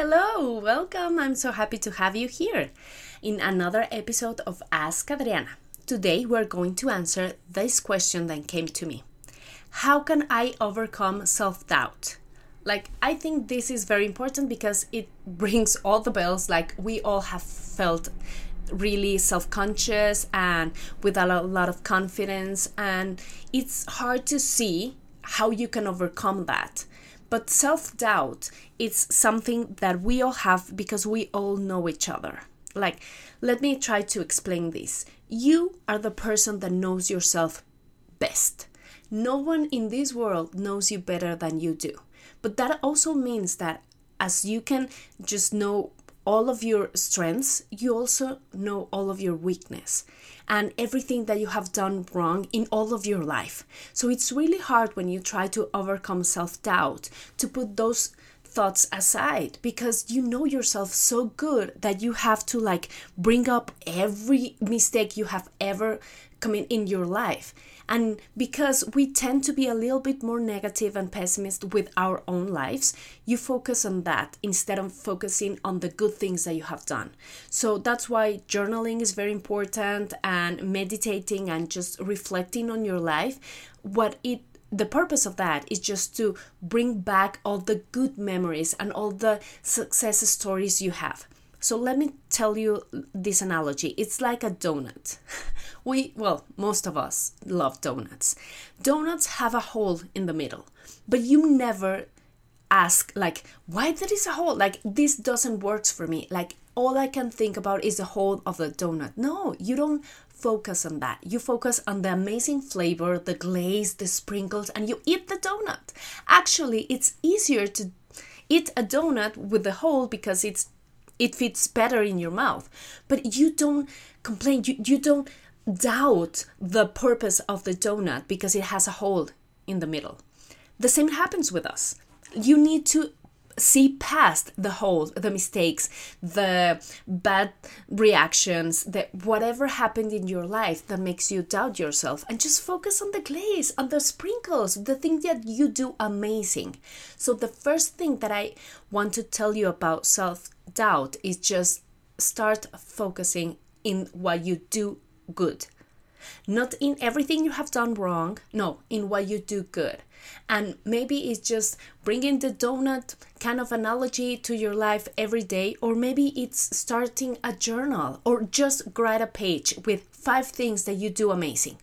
Hello, welcome. I'm so happy to have you here in another episode of Ask Adriana. Today we're going to answer this question that came to me. How can I overcome self-doubt? Like, I think this is very important because it brings all the bells. Like, we all have felt really self-conscious and without a lot of confidence, and it's hard to see how you can overcome that. But self-doubt, it's something that we all have because we all know each other. Like, let me try to explain this. You are the person that knows yourself best. No one in this world knows you better than you do. But that also means that as you can just know all of your strengths, you also know all of your weakness and everything that you have done wrong in all of your life. So it's really hard when you try to overcome self-doubt to put those thoughts aside, because you know yourself so good that you have to bring up every mistake you have ever committed in your life. And because we tend to be a little bit more negative and pessimist with our own lives, you focus on that instead of focusing on the good things that you have done. So that's why journaling is very important, and meditating and just reflecting on your life. The purpose of that is just to bring back all the good memories and all the success stories you have. So let me tell you this analogy. It's like a donut. Most of us love donuts. Donuts have a hole in the middle, but you never ask why there is a hole? This doesn't work for me. All I can think about is the hole of the donut. No, you don't focus on that. You focus on the amazing flavor, the glaze, the sprinkles, and you eat the donut. Actually, it's easier to eat a donut with the hole because it fits better in your mouth. But you don't complain. You don't doubt the purpose of the donut because it has a hole in the middle. The same happens with us. You need to see past the holes, the mistakes, the bad reactions, whatever happened in your life that makes you doubt yourself, and just focus on the glaze, on the sprinkles, the thing that you do amazing. So the first thing that I want to tell you about self-doubt is just start focusing in what you do good. Not in everything you have done wrong, no, in what you do good. And maybe it's just bringing the donut kind of analogy to your life every day, or maybe it's starting a journal or just write a page with 5 things that you do amazing.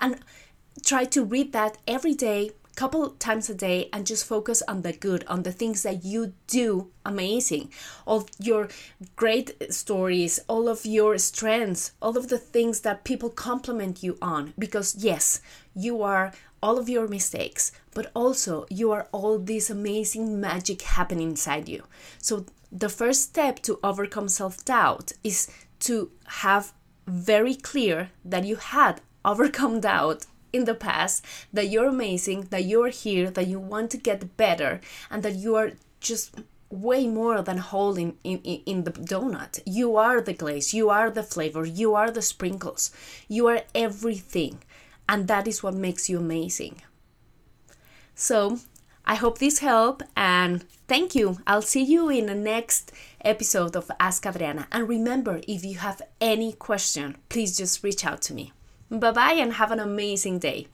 And try to read that every day, couple times a day, and just focus on the good, on the things that you do amazing, all your great stories, all of your strengths, all of the things that people compliment you on. Because yes, you are all of your mistakes, but also you are all this amazing magic happening inside you. So the first step to overcome self-doubt is to have very clear that you had overcome doubt in the past, that you're amazing, that you're here, that you want to get better, and that you are just way more than whole in the donut. You are the glaze, you are the flavor, you are the sprinkles, you are everything, and that is what makes you amazing. So I hope this helped, and thank you. I'll see you in the next episode of Ask Adriana. And remember, if you have any question, please just reach out to me. Bye-bye and have an amazing day.